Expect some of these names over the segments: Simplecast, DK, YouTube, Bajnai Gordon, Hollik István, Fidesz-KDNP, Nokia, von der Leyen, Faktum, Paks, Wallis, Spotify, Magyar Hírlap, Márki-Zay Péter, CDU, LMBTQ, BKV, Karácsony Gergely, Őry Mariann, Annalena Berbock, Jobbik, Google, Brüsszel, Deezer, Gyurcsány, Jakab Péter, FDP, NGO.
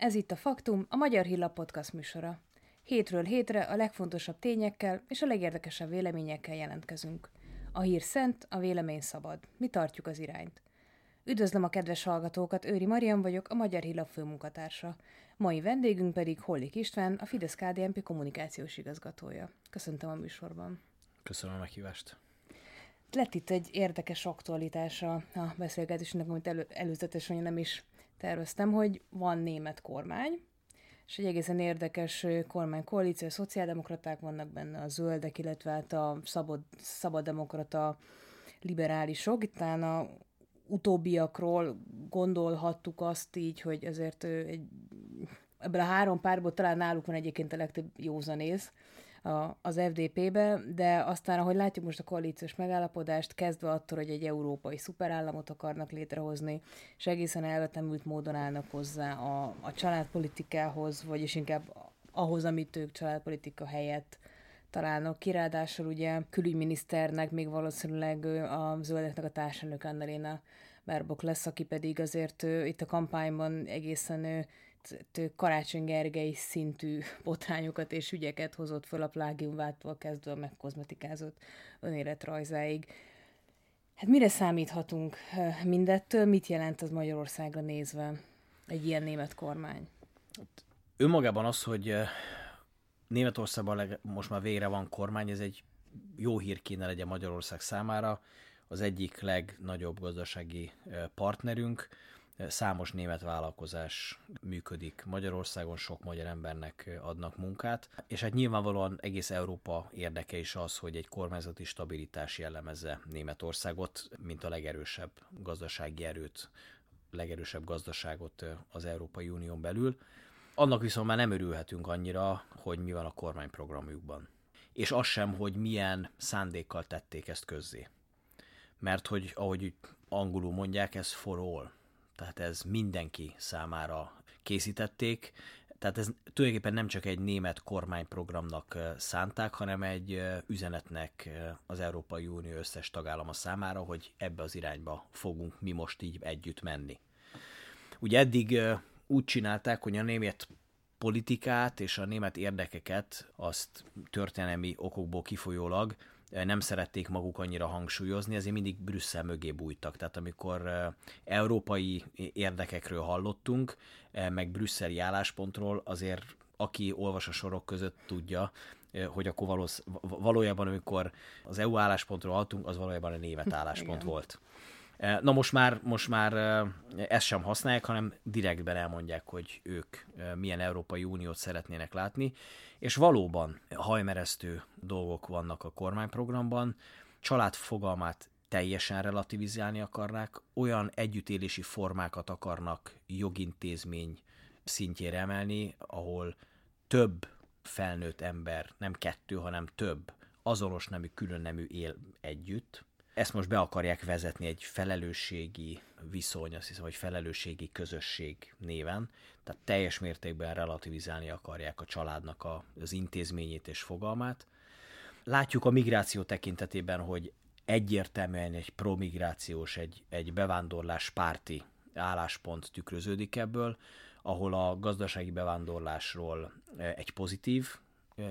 Ez itt a Faktum, a Magyar Hírlap podcast műsora. Hétről hétre a legfontosabb tényekkel és a legérdekesebb véleményekkel jelentkezünk. A hír szent, a vélemény szabad. Mi tartjuk az irányt. Üdvözlöm a kedves hallgatókat, Őry Mariann vagyok, a Magyar Hírlap főmunkatársa. Mai vendégünk pedig Hollik István, a Fidesz-KDNP kommunikációs igazgatója. Köszöntöm a műsorban. Köszönöm a meghívást. Lett itt egy érdekes aktualitása a beszélgetésünknek, amit előzetesen nem is terveztem, hogy van német kormány, és egy egészen érdekes kormánykoalíció, a szociáldemokraták vannak benne, a zöldek, illetve hát a szabaddemokrata liberálisok. Itt a utóbbiakról gondolhattuk azt így, hogy azért ebből a három párból talán náluk van egyébként a legtöbb józanész az FDP-be, de aztán, ahogy látjuk most a koalíciós megállapodást, kezdve attól, hogy egy európai szuperállamot akarnak létrehozni, és egészen elvetemült módon állnak hozzá a családpolitikához, vagyis inkább ahhoz, amit ők családpolitika helyett találnak ki. Ráadásul ugye külügyminiszternek még valószínűleg a zöldeknek a társelnök Annalena Berbock lesz, aki pedig azért itt a kampányban egészen Karácsony Gergely szintű botrányokat és ügyeket hozott föl, a plágiumvádtól kezdve a megkozmetikázott önéletrajzáig. Hát mire számíthatunk mindettől? Mit jelent az Magyarországra nézve egy ilyen német kormány? Önmagában az, hogy Németországban most már végre van kormány, ez egy jó hír kéne legyen Magyarország számára. Az egyik legnagyobb gazdasági partnerünk. Számos német vállalkozás működik Magyarországon, sok magyar embernek adnak munkát, és hát nyilvánvalóan egész Európa érdeke is az, hogy egy kormányzati stabilitás jellemezze Németországot, mint a legerősebb gazdasági erőt, legerősebb gazdaságot az Európai Unión belül. Annak viszont már nem örülhetünk annyira, hogy mi van a kormányprogramjukban. És az sem, hogy milyen szándékkal tették ezt közzé. Mert hogy, ahogy angolul mondják, ez for all. Tehát ez mindenki számára készítették, tehát ez tulajdonképpen nem csak egy német kormányprogramnak szánták, hanem egy üzenetnek az Európai Unió összes tagállama számára, hogy ebbe az irányba fogunk mi most így együtt menni. Ugye eddig úgy csinálták, hogy a német politikát és a német érdekeket azt történelmi okokból kifolyólag nem szerették maguk annyira hangsúlyozni, ezért mindig Brüsszel mögé bújtak. Tehát amikor európai érdekekről hallottunk, meg brüsszeli álláspontról, azért aki olvas a sorok között tudja, hogy akkor valójában amikor az EU álláspontról hallottunk, az valójában a német álláspont volt. Na most már ezt sem használják, hanem direktben elmondják, hogy ők milyen Európai Uniót szeretnének látni, és valóban hajmeresztő dolgok vannak a kormányprogramban, család fogalmát teljesen relativizálni akarnak, olyan együttélési formákat akarnak jogintézmény szintjére emelni, ahol több felnőtt ember, nem kettő, hanem több azonos nemű, külön nemű él együtt. Ezt most be akarják vezetni egy felelősségi viszony, azt hiszem, hogy felelősségi közösség néven, tehát teljes mértékben relativizálni akarják a családnak az intézményét és fogalmát. Látjuk a migráció tekintetében, hogy egyértelműen egy promigrációs, egy bevándorlás párti álláspont tükröződik ebből, ahol a gazdasági bevándorlásról egy pozitív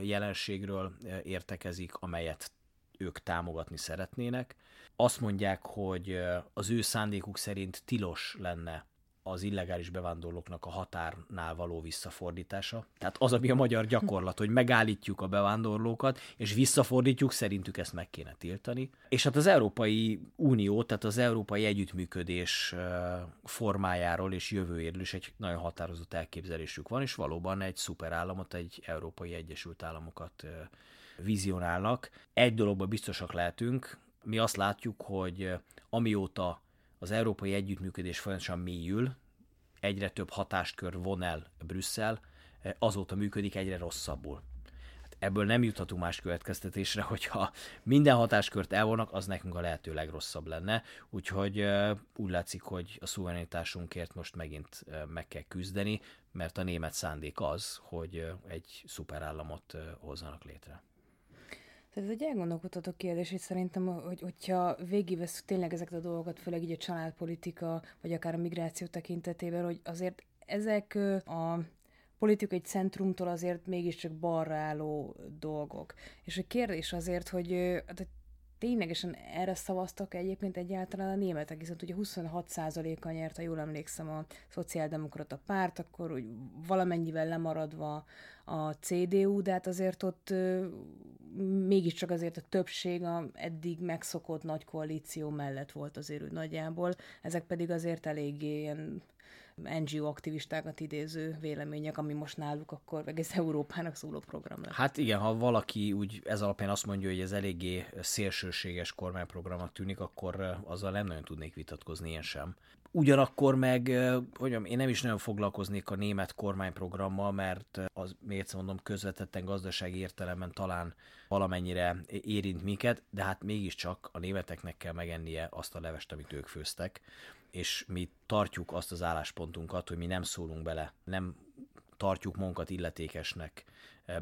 jelenségről értekezik, amelyet ők támogatni szeretnének. Azt mondják, hogy az ő szándékuk szerint tilos lenne az illegális bevándorlóknak a határnál való visszafordítása. Tehát az, ami a magyar gyakorlat, hogy megállítjuk a bevándorlókat, és visszafordítjuk, szerintük ezt meg kéne tiltani. És hát az Európai Unió, tehát az európai együttműködés formájáról és jövőjéről is egy nagyon határozott elképzelésük van, és valóban egy szuperállamot, egy Európai Egyesült Államokat vizionálnak. Egy dologban biztosak lehetünk, mi azt látjuk, hogy amióta az európai együttműködés folyamatosan mélyül, egyre több hatáskör von el Brüsszel, azóta működik egyre rosszabbul. Hát ebből nem juthatunk más következtetésre, hogyha minden hatáskört elvonnak, az nekünk a lehető legrosszabb lenne, úgyhogy úgy látszik, hogy a szuverenitásunkért most megint meg kell küzdeni, mert a német szándék az, hogy egy szuperállamot hozzanak létre. Tehát ez egy elgondolkodható kérdés, és szerintem, hogyha végigvesszük tényleg ezeket a dolgokat, főleg így a családpolitika, vagy akár a migráció tekintetében, hogy azért ezek a politikai centrumtól azért mégiscsak balra álló dolgok. És a kérdés azért, hogy ténylegesen erre szavaztak egyébként egyáltalán a németek, hiszen ugye 26%-kal nyert, ha jól emlékszem, a szociáldemokrata párt, akkor úgy valamennyivel lemaradva a CDU, de hát azért ott mégiscsak azért a többség a eddig megszokott nagy koalíció mellett volt azért úgy nagyjából, ezek pedig azért eléggé ilyen NGO aktivistákat idéző vélemények, ami most náluk akkor egész Európának szóló program lett. Hát igen, ha valaki úgy ez alapján azt mondja, hogy ez eléggé szélsőséges kormányprogramnak tűnik, akkor azzal nem nagyon tudnék vitatkozni, én sem. Ugyanakkor meg, én nem is nagyon foglalkoznék a német kormányprogrammal, mert az, még egyszer mondom, közvetetten gazdasági értelemben talán valamennyire érint minket, de hát mégiscsak a németeknek kell megennie azt a levest, amit ők főztek, és mi tartjuk azt az álláspontunkat, hogy mi nem szólunk bele, nem tartjuk magunkat illetékesnek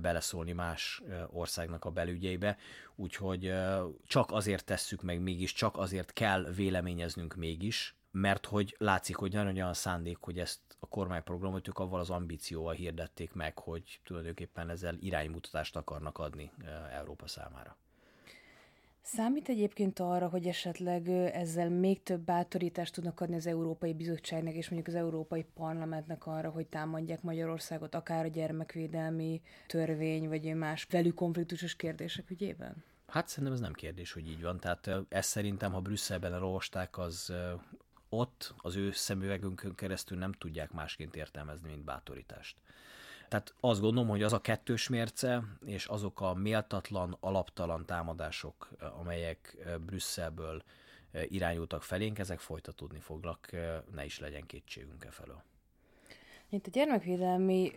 beleszólni más országnak a belügyeibe, úgyhogy csak azért tesszük meg mégis, csak azért kell véleményeznünk mégis, mert hogy látszik, hogy nagyon olyan szándék, hogy ezt a kormányprogramot ők avval az ambícióval hirdették meg, hogy tulajdonképpen ezzel iránymutatást akarnak adni Európa számára. Számít egyébként arra, hogy esetleg ezzel még több bátorítást tudnak adni az Európai Bizottságnak és mondjuk az Európai Parlamentnek arra, hogy támadják Magyarországot akár a gyermekvédelmi törvény vagy más velük konfliktusos kérdések ügyében? Hát szerintem ez nem kérdés, hogy így van. Tehát ezt szerintem, ha Brüsszelben elolvasták, az ott az ő szemüvegünkön keresztül nem tudják másként értelmezni, mint bátorítást. Tehát azt gondolom, hogy az a kettős mérce, és azok a méltatlan, alaptalan támadások, amelyek Brüsszelből irányultak felénk, ezek folytatódni fognak, ne is legyen kétségünk e felől. Itt a gyermekvédelmi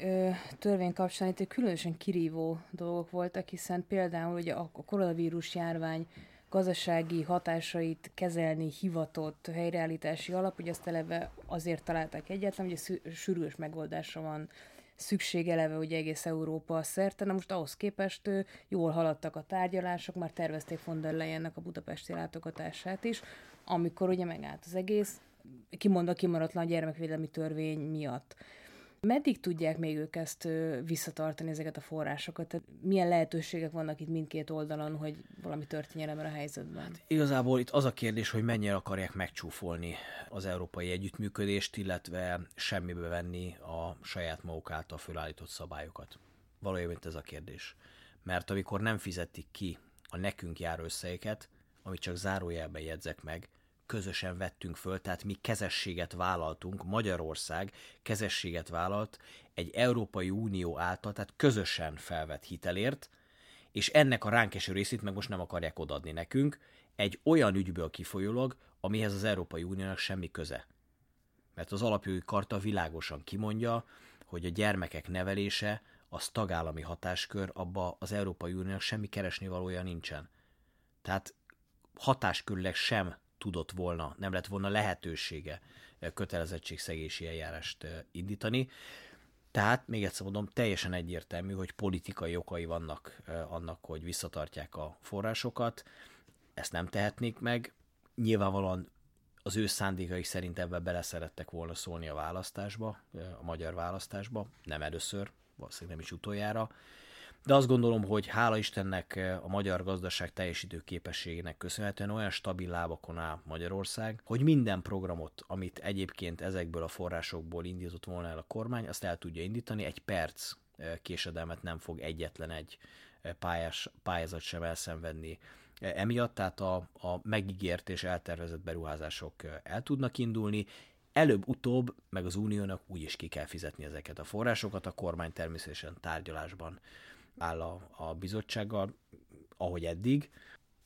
törvény kapcsán itt különösen kirívó dolgok voltak, hiszen például ugye a koronavírus járvány gazdasági hatásait kezelni hivatott helyreállítási alap, ugye azt eleve azért találták egyáltalán, hogy a sürgős megoldásra van szükség eleve ugye egész Európa szerte, de most ahhoz képest jól haladtak a tárgyalások, már tervezték von der Leyennek a budapesti látogatását is, amikor ugye megállt az egész, kimondva kimaradtlan gyermekvédelmi törvény miatt. Meddig tudják még ők ezt visszatartani, ezeket a forrásokat? Tehát milyen lehetőségek vannak itt mindkét oldalon, hogy valami történjen ebben a helyzetben? Hát igazából itt az a kérdés, hogy mennyire akarják megcsúfolni az európai együttműködést, illetve semmibe venni a saját maguk által fölállított szabályokat. Valójában ez a kérdés. Mert amikor nem fizetik ki a nekünk járó összegeket, amit csak zárójelben jegyzek meg, közösen vettünk föl, tehát mi kezességet vállaltunk, Magyarország kezességet vállalt egy Európai Unió által, tehát közösen felvett hitelért, és ennek a ránk eső részét meg most nem akarják odaadni nekünk, egy olyan ügyből kifolyólag, amihez az Európai Uniónak semmi köze. Mert az alapjogi karta világosan kimondja, hogy a gyermekek nevelése az tagállami hatáskör, abba az Európai Uniónak semmi keresnivalója nincsen. Tehát hatáskörüleg sem tudott volna, nem lett volna lehetősége kötelezettségszegési eljárást indítani. Tehát, még egyszer mondom, teljesen egyértelmű, hogy politikai okai vannak annak, hogy visszatartják a forrásokat. Ezt nem tehetnék meg. Nyilvánvalóan az ő szándékai szerint ebbe beleszerettek volna szólni a választásba, a magyar választásba. Nem először, valószínűleg nem is utoljára. De azt gondolom, hogy hála Istennek a magyar gazdaság teljesítő képességének köszönhetően olyan stabil lábakon áll Magyarország, hogy minden programot, amit egyébként ezekből a forrásokból indított volna el a kormány, azt el tudja indítani, egy perc késedelmet nem fog egyetlen egy pályázat sem elszenvedni emiatt, tehát a megígért és eltervezett beruházások el tudnak indulni, előbb-utóbb, meg az uniónak úgyis ki kell fizetni ezeket a forrásokat, a kormány természetesen tárgyalásban áll a bizottsággal, ahogy eddig,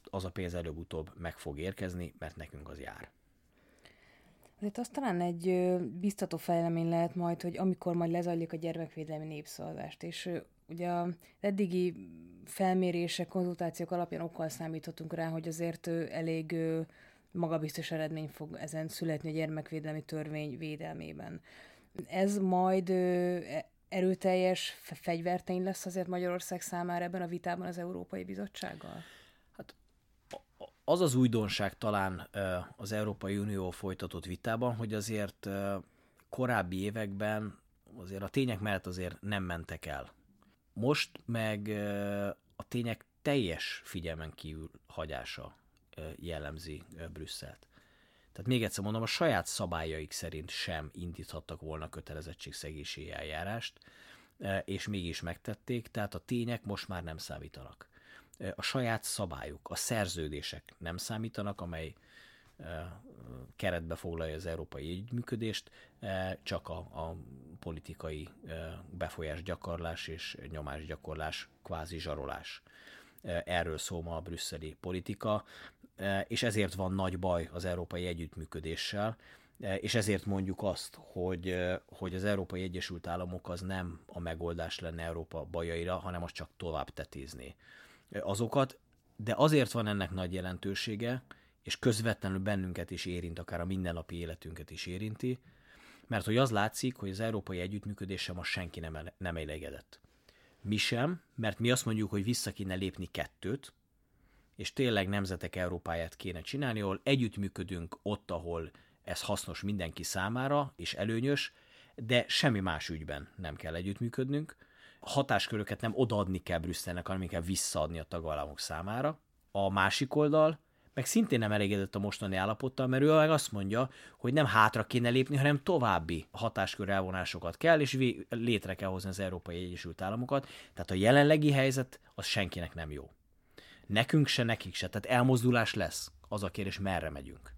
az a pénz előbb-utóbb meg fog érkezni, mert nekünk az jár. Azért az talán egy biztató fejlemény lehet majd, hogy amikor majd lezajlik a gyermekvédelmi népszavazást, és ugye az eddigi felmérések, konzultációk alapján okkal számíthatunk rá, hogy azért elég magabiztos eredmény fog ezen születni a gyermekvédelmi törvény védelmében. Ez majd erőteljes fegyvertény lesz azért Magyarország számára ebben a vitában az Európai Bizottsággal? Hát az az újdonság talán az Európai Unió folytatott vitában, hogy azért korábbi években azért a tények mellett azért nem mentek el. Most meg a tények teljes figyelmen kívül hagyása jellemzi Brüsszelt. Tehát még egyszer mondom, a saját szabályaik szerint sem indíthattak volna kötelezettségszegési eljárást, és mégis megtették, tehát a tények most már nem számítanak. A saját szabályuk, a szerződések nem számítanak, amely keretbe foglalja az európai együttműködést, csak a politikai befolyásgyakorlás és nyomásgyakorlás, kvázi zsarolás. Erről szól ma a brüsszeli politika, és ezért van nagy baj az európai együttműködéssel, és ezért mondjuk azt, hogy az Európai Egyesült Államok az nem a megoldás lenne Európa bajaira, hanem az csak tovább tetézné azokat, de azért van ennek nagy jelentősége, és közvetlenül bennünket is érint, akár a mindennapi életünket is érinti, mert hogy az látszik, hogy az európai együttműködéssel most senki nem elégedett. Mi sem, mert mi azt mondjuk, hogy vissza kéne lépni 2, és tényleg nemzetek Európáját kéne csinálni, ahol együttműködünk ott, ahol ez hasznos mindenki számára, és előnyös, de semmi más ügyben nem kell együttműködnünk. Hatásköröket nem odaadni kell Brüsszelnek, hanem kell visszaadni a tagállamok számára. A másik oldal meg szintén nem elégedett a mostani állapottal, mert ő meg azt mondja, hogy nem hátra kéne lépni, hanem további hatáskör elvonásokat kell, és létre kell hozni az Európai Egyesült Államokat. Tehát a jelenlegi helyzet az senkinek nem jó. Nekünk se, nekik se. Tehát elmozdulás lesz. Az a kérdés, merre megyünk.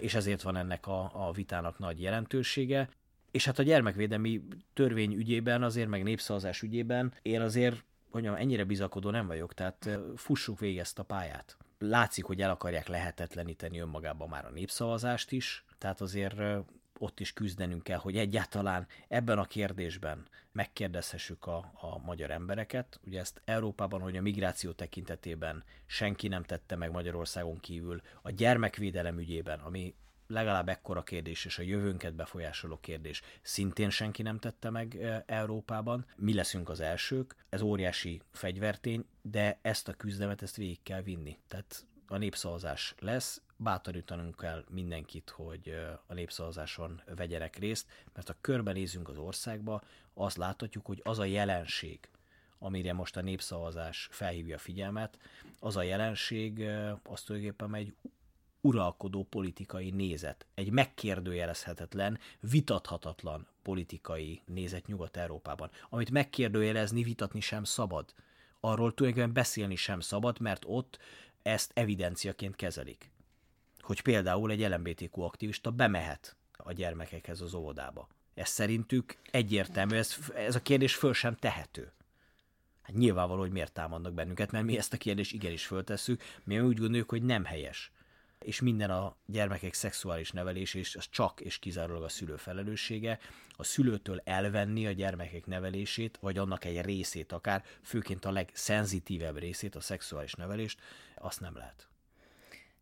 És ezért van ennek a vitának nagy jelentősége. És hát a gyermekvédelmi törvény ügyében, azért meg népszavazás ügyében én azért, mondjam, ennyire bizakodó nem vagyok. Tehát fussuk végig ezt a pályát. Látszik, hogy el akarják lehetetleníteni önmagában már a népszavazást is, tehát azért ott is küzdenünk kell, hogy egyáltalán ebben a kérdésben megkérdezhessük a magyar embereket. Ugye ezt Európában, hogy a migráció tekintetében senki nem tette meg Magyarországon kívül, a gyermekvédelem ügyében, ami legalább ekkora kérdés, és a jövőnket befolyásoló kérdés, szintén senki nem tette meg Európában. Mi leszünk az elsők, ez óriási fegyvertény, de ezt a küzdelmet, ezt végig kell vinni. Tehát a népszavazás lesz, bátorítanunk kell mindenkit, hogy a népszavazáson vegyenek részt, mert ha körbenézünk az országba, azt láthatjuk, hogy az a jelenség, amire most a népszavazás felhívja a figyelmet, az a jelenség, az tulajdonképpen egy uralkodó politikai nézet, egy megkérdőjelezhetetlen, vitathatatlan politikai nézet Nyugat-Európában, amit megkérdőjelezni, vitatni sem szabad. Arról tulajdonképpen beszélni sem szabad, mert ott ezt evidenciaként kezelik. Hogy például egy LMBTQ aktivista bemehet a gyermekekhez az óvodába. Ez szerintük egyértelmű, ez a kérdés föl sem tehető. Hát nyilvánvaló, hogy miért támadnak bennünket, mert mi ezt a kérdést igenis föltesszük, mi úgy gondoljuk, hogy nem helyes. És minden a gyermekek szexuális nevelése, és az csak és kizárólag a szülő felelőssége, a szülőtől elvenni a gyermekek nevelését, vagy annak egy részét akár, főként a legszenzitívebb részét, a szexuális nevelést, azt nem lehet.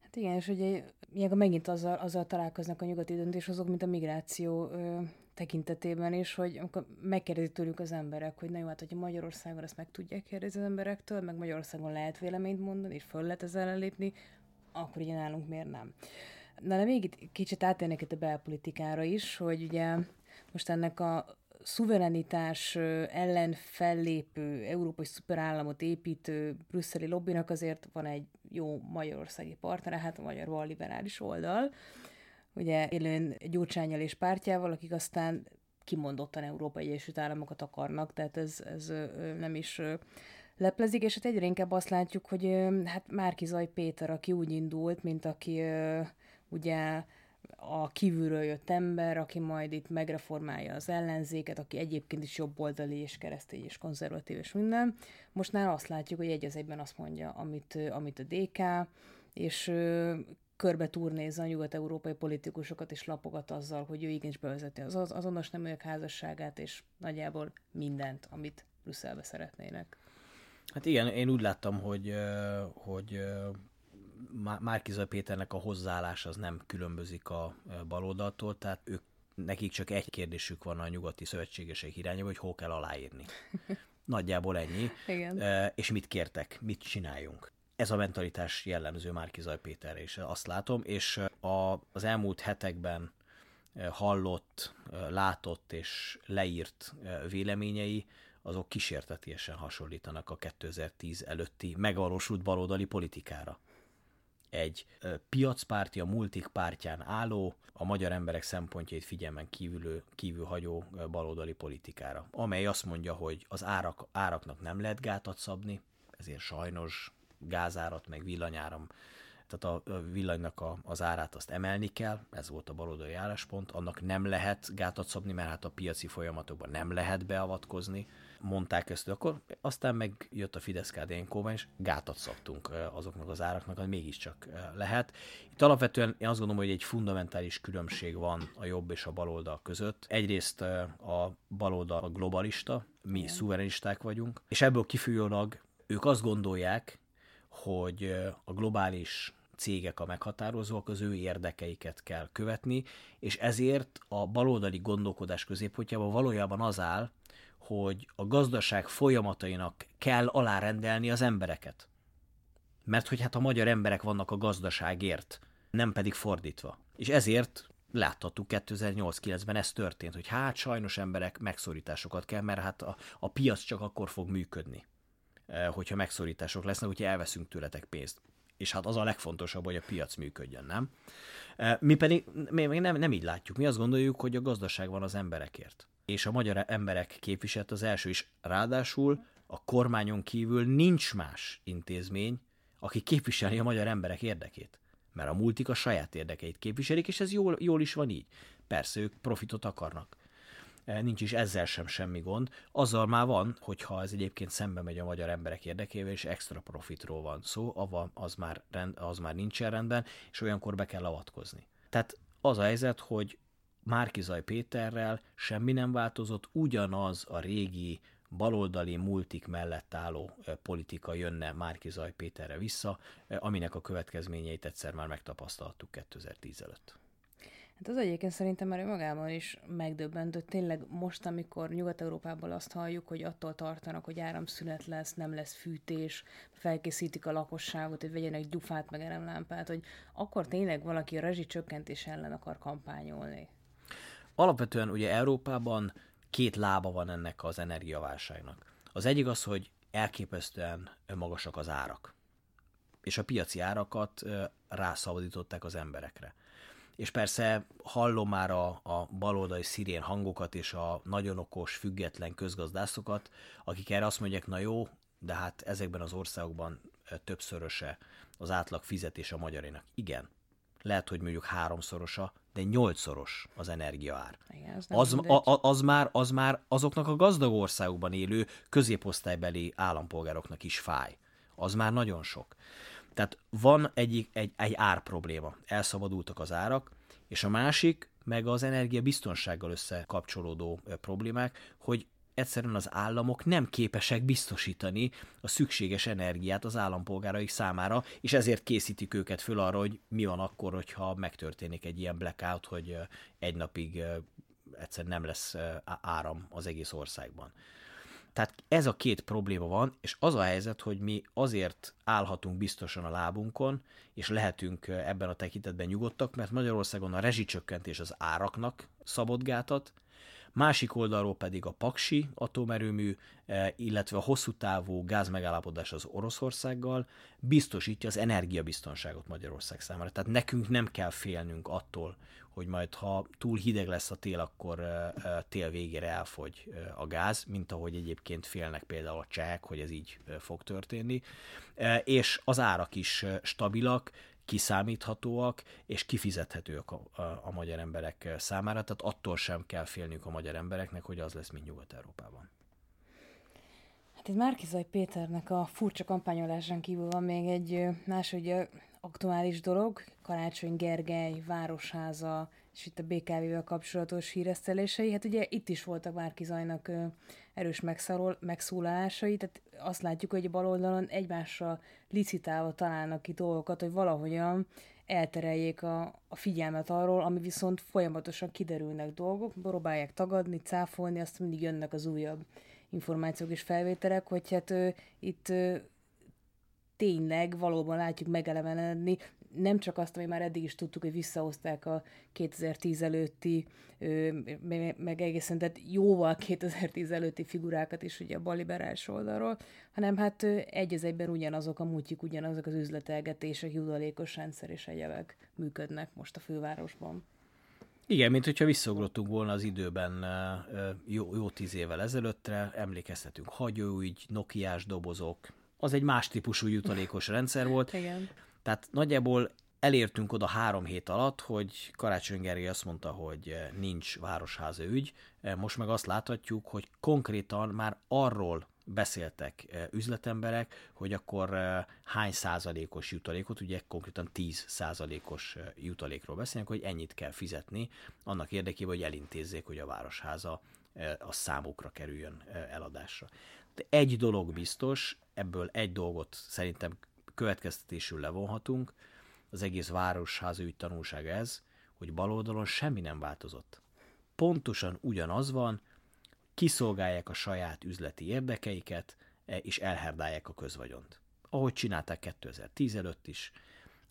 Hát igen, és ugye ilyenkor megint azzal találkoznak a nyugati döntéshozók, mint a migráció tekintetében is, hogy amikor megkérdezik tőlük az emberek, hogy na jó, hát hogyha Magyarországon ezt meg tudják kérdezni az emberektől, meg Magyarországon lehet véleményt mondani, és föl lehet ezzel ellépni, akkor ugye nálunk miért nem. Na, de még itt kicsit átérnek itt a belpolitikára is, hogy ugye most ennek a szuverenitás ellen fellépő, európai szuperállamot építő brüsszeli lobbinak azért van egy jó magyarországi partnere, hát a magyar balliberális oldal, ugye élőn Gyurcsánnyal és pártjával, akik aztán kimondottan Európai Egyesült Államokat akarnak, tehát ez nem is leplezik, és hát egyre inkább azt látjuk, hogy hát Márki-Zay Péter, aki úgy indult, mint aki ugye a kívülről jött ember, aki majd itt megreformálja az ellenzéket, aki egyébként is jobboldali és keresztény és konzervatív és minden. Most már azt látjuk, hogy egy az egyben azt mondja, amit a DK, és körbe turnézza a nyugat-európai politikusokat, és lapogat azzal, hogy ő igenis bevezeti az azonos neműek házasságát, és nagyjából mindent, amit Brüsszelbe szeretnének. Hát igen, én úgy láttam, hogy Márki-Zay Péternek a hozzáállása az nem különbözik a baloldaltól, tehát nekik csak egy kérdésük van a nyugati szövetségesek irányába, hogy hol kell aláírni. Nagyjából ennyi. Igen. És mit kértek, mit csináljunk. Ez a mentalitás jellemző Márki-Zay Péterre is, azt látom, és az elmúlt hetekben hallott, látott és leírt véleményei, azok kísértetiesen hasonlítanak a 2010 előtti megvalósult baloldali politikára. Egy piacpárti, a multik pártján álló, a magyar emberek szempontjait figyelmen kívül hagyó baloldali politikára, amely azt mondja, hogy az áraknak nem lehet gátat szabni, ezért sajnos gázárat, meg villanyáram, tehát a villanynak az árát azt emelni kell, ez volt a baloldali álláspont, annak nem lehet gátat szabni, mert hát a piaci folyamatokban nem lehet beavatkozni. Mondták ezt, akkor aztán megjött a Fidesz-KDNP-ben, és gátat szabtunk azoknak az áraknak, hogy mégiscsak lehet. Itt alapvetően én azt gondolom, hogy egy fundamentális különbség van a jobb és a baloldal között. Egyrészt a baloldal a globalista, mi szuverenisták vagyunk, és ebből kifolyólag ők azt gondolják, hogy a globális cégek a meghatározók, az ő érdekeiket kell követni, és ezért a baloldali gondolkodás középpontjában valójában az áll, hogy a gazdaság folyamatainak kell alárendelni az embereket. Mert hogy hát a magyar emberek vannak a gazdaságért, nem pedig fordítva. És ezért láthattuk 2008-9-ben ez történt, hogy hát sajnos emberek megszorításokat kell, mert hát a piac csak akkor fog működni, hogyha megszorítások lesznek, hogyha elveszünk tőletek pénzt. És hát az a legfontosabb, hogy a piac működjön, nem? Mi pedig nem így látjuk. Mi azt gondoljuk, hogy a gazdaság van az emberekért. És a magyar emberek képviselt az első is. Ráadásul a kormányon kívül nincs más intézmény, aki képviseli a magyar emberek érdekét. Mert a multik a saját érdekeit képviselik, és ez jól is van így. Persze, ők profitot akarnak. Nincs is ezzel sem semmi gond. Azzal már van, hogyha ez egyébként szembe megy a magyar emberek érdekével, és extra profitról van szó, az már nincsen rendben, és olyankor be kell avatkozni. Tehát az a helyzet, hogy Márki-Zay Péterrel semmi nem változott, ugyanaz a régi baloldali multik mellett álló politika jönne Márki-Zay Péterre vissza, aminek a következményeit egyszer már megtapasztaltuk 2010 előtt. Hát az egyébként szerintem már önmagában is megdöbbentő. Tényleg most, amikor Nyugat-Európából azt halljuk, hogy attól tartanak, hogy áramszünet lesz, nem lesz fűtés, felkészítik a lakosságot, hogy vegyenek gyufát, meg elemlámpát, hogy akkor tényleg valaki a rezsicsökkentés ellen akar kampányolni. Alapvetően ugye Európában két lába van ennek az energiaválságnak. Az egyik az, hogy elképesztően magasak az árak, és a piaci árakat rászabadították az emberekre. És persze hallom már a baloldali szirén hangokat és a nagyon okos, független közgazdászokat, akik erre azt mondják, na jó, de hát ezekben az országokban többszöröse az átlag fizetés a magyarénak. Igen, lehet, hogy mondjuk 3-szorosa, de 8-szoros az energiaár. Az már azoknak a gazdag országokban élő középosztálybeli állampolgároknak is fáj. Az már nagyon sok. Tehát van egy árprobléma, elszabadultak az árak, és a másik meg az energiabiztonsággal összekapcsolódó problémák, hogy egyszerűen az államok nem képesek biztosítani a szükséges energiát az állampolgáraik számára, és ezért készítik őket föl arra, hogy mi van akkor, hogyha megtörténik egy ilyen blackout, hogy egy napig egyszerűen nem lesz áram az egész országban. Tehát ez a két probléma van, és az a helyzet, hogy mi azért állhatunk biztosan a lábunkon, és lehetünk ebben a tekintetben nyugodtak, mert Magyarországon a rezsicsökkentés az áraknak szabott gátat, másik oldalról pedig a paksi atomerőmű, illetve a hosszú távú gázmegállapodás az Oroszországgal biztosítja az energiabiztonságot Magyarország számára. Tehát nekünk nem kell félnünk attól, hogy majd ha túl hideg lesz a tél, akkor tél végére elfogy a gáz, mint ahogy egyébként félnek például a csehek, hogy ez így fog történni. És az árak is stabilak, kiszámíthatóak és kifizethetők a magyar emberek számára, tehát attól sem kell félnünk a magyar embereknek, hogy az lesz, mint Nyugat-Európában. Hát itt Márki-Zay Péternek a furcsa kampányolásán kívül van még egy más ugye, aktuális dolog, Karácsony Gergely városháza, és itt a BKV-vel kapcsolatos híresztelései. Hát ugye itt is voltak Márki-Zaynak erős megszólalásai, tehát azt látjuk, hogy a baloldalon egymással licitálva találnak ki dolgokat, hogy valahogyan eltereljék a figyelmet arról, ami viszont folyamatosan kiderülnek dolgok, próbálják tagadni, cáfolni, azt mindig jönnek az újabb információk és felvételek, hogy hát itt tényleg valóban látjuk megelevenedni nem csak azt, ami már eddig is tudtuk, hogy visszahozták a 2010 előtti, meg egészen, tehát jóval 2010 előtti figurákat is ugye a balliberális oldalról, hanem hát egy az egyben ugyanazok a múltjuk, ugyanazok az üzletelgetések, judalékos rendszer és egyebek működnek most a fővárosban. Igen, mint hogyha visszaugrottunk volna az időben jó 10 évvel ezelőttre, emlékeztetünk hagyóügy, nokiás dobozok, az egy más típusú jutalékos rendszer volt. Igen. Tehát nagyjából elértünk oda 3 hét alatt, hogy Karácsony Gergely azt mondta, hogy nincs városháza ügy. Most meg azt láthatjuk, hogy konkrétan már arról beszéltek üzletemberek, hogy akkor hány százalékos jutalékot, ugye konkrétan 10%-os jutalékról beszélnek, hogy ennyit kell fizetni, annak érdekében, hogy elintézzék, hogy a városháza a számukra kerüljön eladásra. De egy dolog biztos, ebből egy dolgot szerintem következtetésül levonhatunk, az egész városháza ügy tanulsága ez, hogy baloldalon semmi nem változott. Pontosan ugyanaz van, kiszolgálják a saját üzleti érdekeiket, és elherdálják a közvagyont. Ahogy csinálták 2010 előtt is,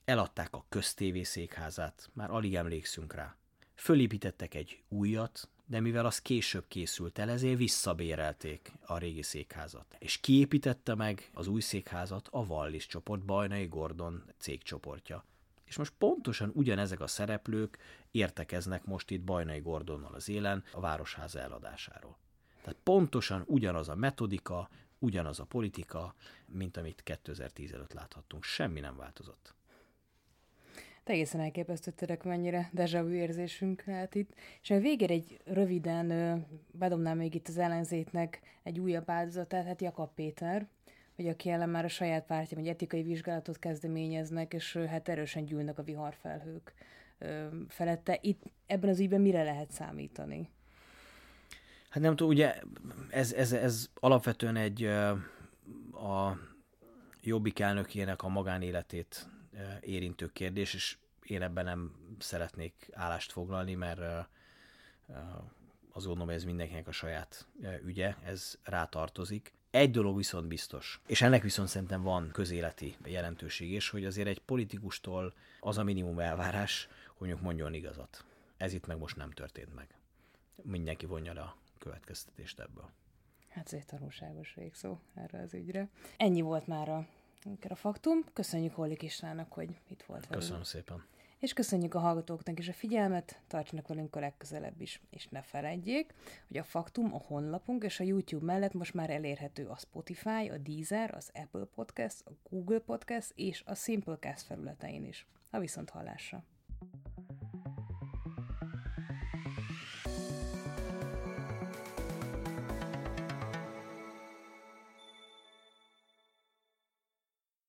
eladták a köztévé székházát, már alig emlékszünk rá. Fölépítettek egy újat, de mivel az később készült el, ezért visszabérelték a régi székházat. És kiépítette meg az új székházat a Wallis csoport, Bajnai Gordon cégcsoportja. És most pontosan ugyanezek a szereplők értekeznek most itt Bajnai Gordonnal az élen a városháza eladásáról. Tehát pontosan ugyanaz a metodika, ugyanaz a politika, mint amit 2010 előtt láthattunk. Semmi nem változott. Egészen elképesztő, tényleg mennyire déjà vu érzésünk lehet itt. És a végére egy röviden bedobnám még itt az ellenzéknek egy újabb áldozatát, hát Jakab Péter, hogy aki ellen már a saját pártjában egy etikai vizsgálatot kezdeményeznek, és hát erősen gyűlnek a viharfelhők felette. Itt ebben az ügyben mire lehet számítani? Hát nem tudom, ugye ez alapvetően egy a Jobbik elnökének a magánéletét érintő kérdés, és én ebben nem szeretnék állást foglalni, mert azt gondolom, hogy ez mindenkinek a saját ügye, ez rátartozik. Egy dolog viszont biztos, és ennek viszont szerintem van közéleti jelentőség is, hogy azért egy politikustól az a minimum elvárás, hogy mondjon igazat. Ez itt meg most nem történt meg. Mindenki vonja le a következtetést ebből. Hát ez egy tanulságos végszó erre az ügyre. Ennyi volt már a Faktum. Köszönjük Hollik Istvánnak, hogy itt volt velünk. Köszönöm szépen. És köszönjük a hallgatóknak is a figyelmet, tartsanak velünk a legközelebb is. És ne feledjék, hogy a Faktum a honlapunk és a YouTube mellett most már elérhető a Spotify, a Deezer, az Apple Podcast, a Google Podcast és a Simplecast felületein is. A viszonthallásra!